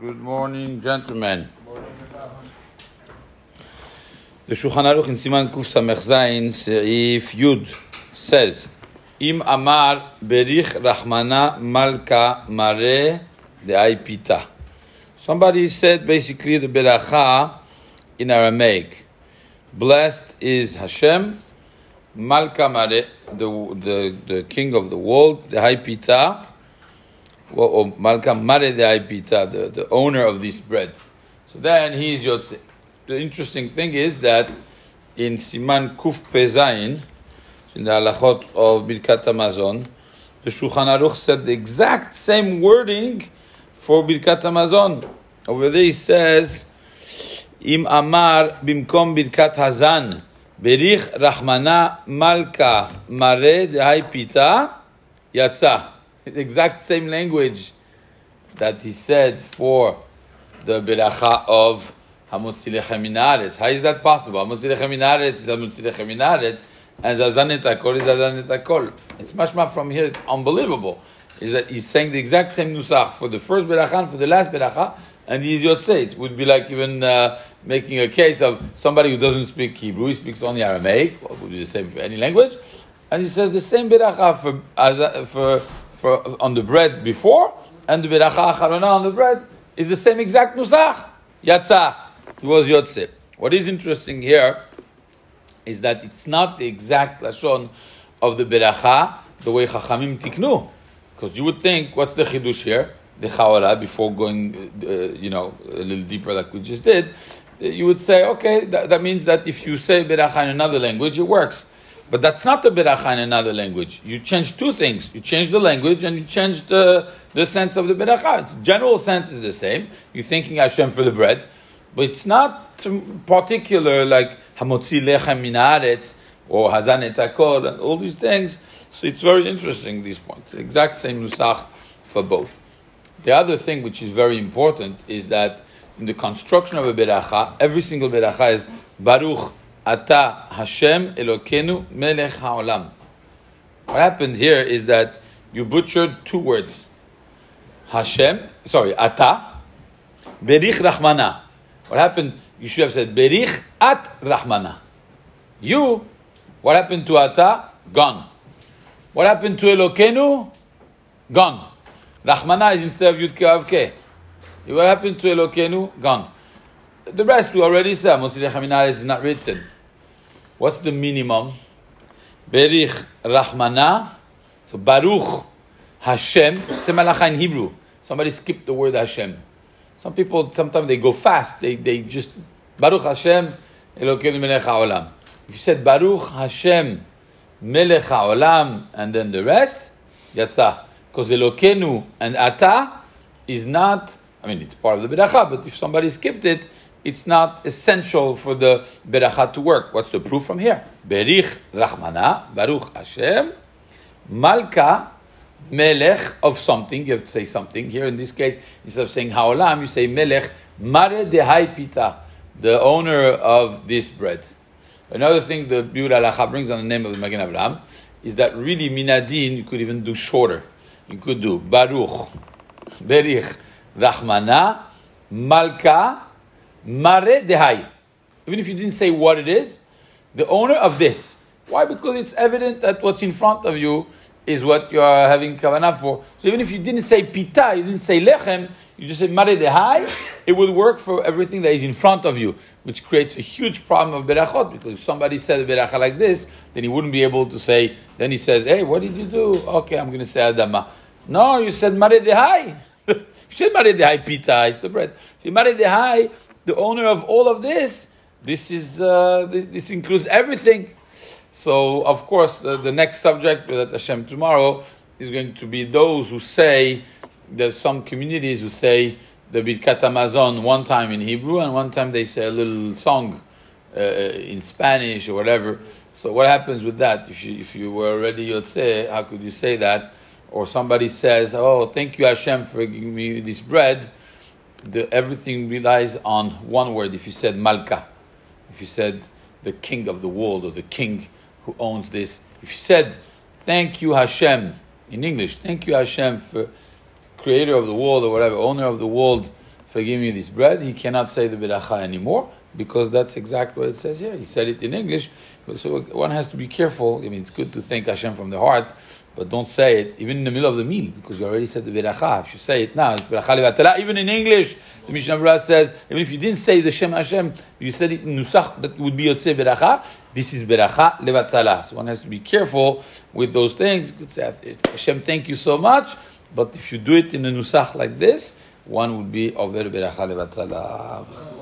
Good morning, gentlemen. Good morning. The Shulchan Aruch in Siman Kufsa Mechza'in, Seif Yud, says, Im Amar Berich Rachmana Malka Mare de Pita. Somebody said basically the Beracha in Aramaic. Blessed is Hashem, Malka Mare, the king of the world, the high Pita. Well, Malka Mare de Pita, the owner of this bread. So then he is Yotzei. The interesting thing is that in Siman Kuf Pezayin, in the halachot of Birkat HaMazon, the Shulchan Aruch said the exact same wording for Birkat HaMazon. Over there he says, Im Amar Bimkom Birkat Hazan, Berich Rachmana Malka Mare de Pita Yatsa. The exact same language that he said for the beracha of Hamotzi Lecha. How is that possible? Hamotzi Lecha is Hamotzi Lecha, and Zazanet Akol is Zazanet Akol. It's mashma from here. It's unbelievable. Is that he's saying the exact same nusach for the first beracha and for the last beracha, and he is Yotzei. It would be like even making a case of somebody who doesn't speak Hebrew, he speaks only Aramaic, or would be the same for any language, and he says the same beracha for on the bread before, and the beracha acharona on the bread is the same exact nusach. Yatsa, he was Yotzei. What is interesting here is that it's not the exact lashon of the beracha the way Chachamim Tiknu, because you would think, what's the chidush here? The Chawara, before going, a little deeper like we just did, you would say, okay, that means that if you say beracha in another language, it works. But that's not the beracha in another language. You change two things. You change the language and you change the sense of the beracha. Its general sense is the same. You're thanking Hashem for the bread. But it's not particular like Hamotzi Lecha min haaretz or Hazan et Hakol and all these things. So it's very interesting, these points. The exact same nusach for both. The other thing which is very important is that in the construction of a beracha, every single beracha is Baruch Ata Hashem Elokenu Melech Haolam. What happened here is that you butchered two words. Ata, Berich Rachmana. What happened? You should have said Berich at Rachmana. You, what happened to Ata? Gone. What happened to Elokenu? Gone. Rachmana is instead of Yud-Kei Vav-Kei. What happened to Elokenu? Gone. The rest we already said. Mosi Lecha is not written. What's the minimum? Berich Rachmana. So Baruch Hashem. Semalacha in Hebrew. Somebody skipped the word Hashem. Some people, sometimes they go fast. They just, Baruch Hashem Elokenu Melech Haolam. If you said Baruch Hashem Melech Haolam and then the rest, Yatsa. Because Elokenu and Ata is not, it's part of the beracha, but if somebody skipped it, it's not essential for the beracha to work. What's the proof from here? Berich Rachmana, Baruch Hashem, Malka, Melech of something. You have to say something here. In this case, instead of saying Haolam, you say Melech, Mare Dehai Pita, the owner of this bread. Another thing the Biur Halacha brings on the name of the Magin Av Ram is that really Minadin, you could even do shorter. You could do Baruch, Berich, Rachmana, Malka, Mare Dehai. Even if you didn't say what it is, the owner of this. Why? Because it's evident that what's in front of you is what you are having kavanah for. So even if you didn't say Pita, you didn't say Lechem, you just said Mare Dehai, it will work for everything that is in front of you, which creates a huge problem of berachot, because if somebody said a beracha like this, then he wouldn't be able to say, then he says, hey, what did you do? Okay, I'm going to say Adama. No, you said Mare Dehai. You said Mare Dehai Pita, it's the bread. So Mare Dehai, the owner of all of this, this includes everything. So, of course, the next subject that Hashem tomorrow is going to be those who say, there's some communities who say the Birkat HaMazon one time in Hebrew and one time they say a little song in Spanish or whatever. So what happens with that? If you were already Yotzei, how could you say that? Or somebody says, oh, thank you Hashem for giving me this bread. Everything relies on one word. If you said Malka, if you said the king of the world or the king who owns this, if you said, thank you Hashem, in English, thank you Hashem for creator of the world or whatever, owner of the world, forgive me this bread, he cannot say the Beracha anymore, because that's exactly what it says here. He said it in English, so one has to be careful. I mean, it's good to thank Hashem from the heart, but don't say it even in the middle of the meal, because you already said the Beracha. If you say it now, it's Berakha Levatala. Even in English, the Mishnah Berurah says, even if you didn't say the Shem Hashem, you said it in Nusach, that would be Yotzei Beracha. This is Berakha Levatala. So one has to be careful with those things. You could say, Hashem, thank you so much, but if you do it in a Nusach like this, one would be over Beracha Levatala.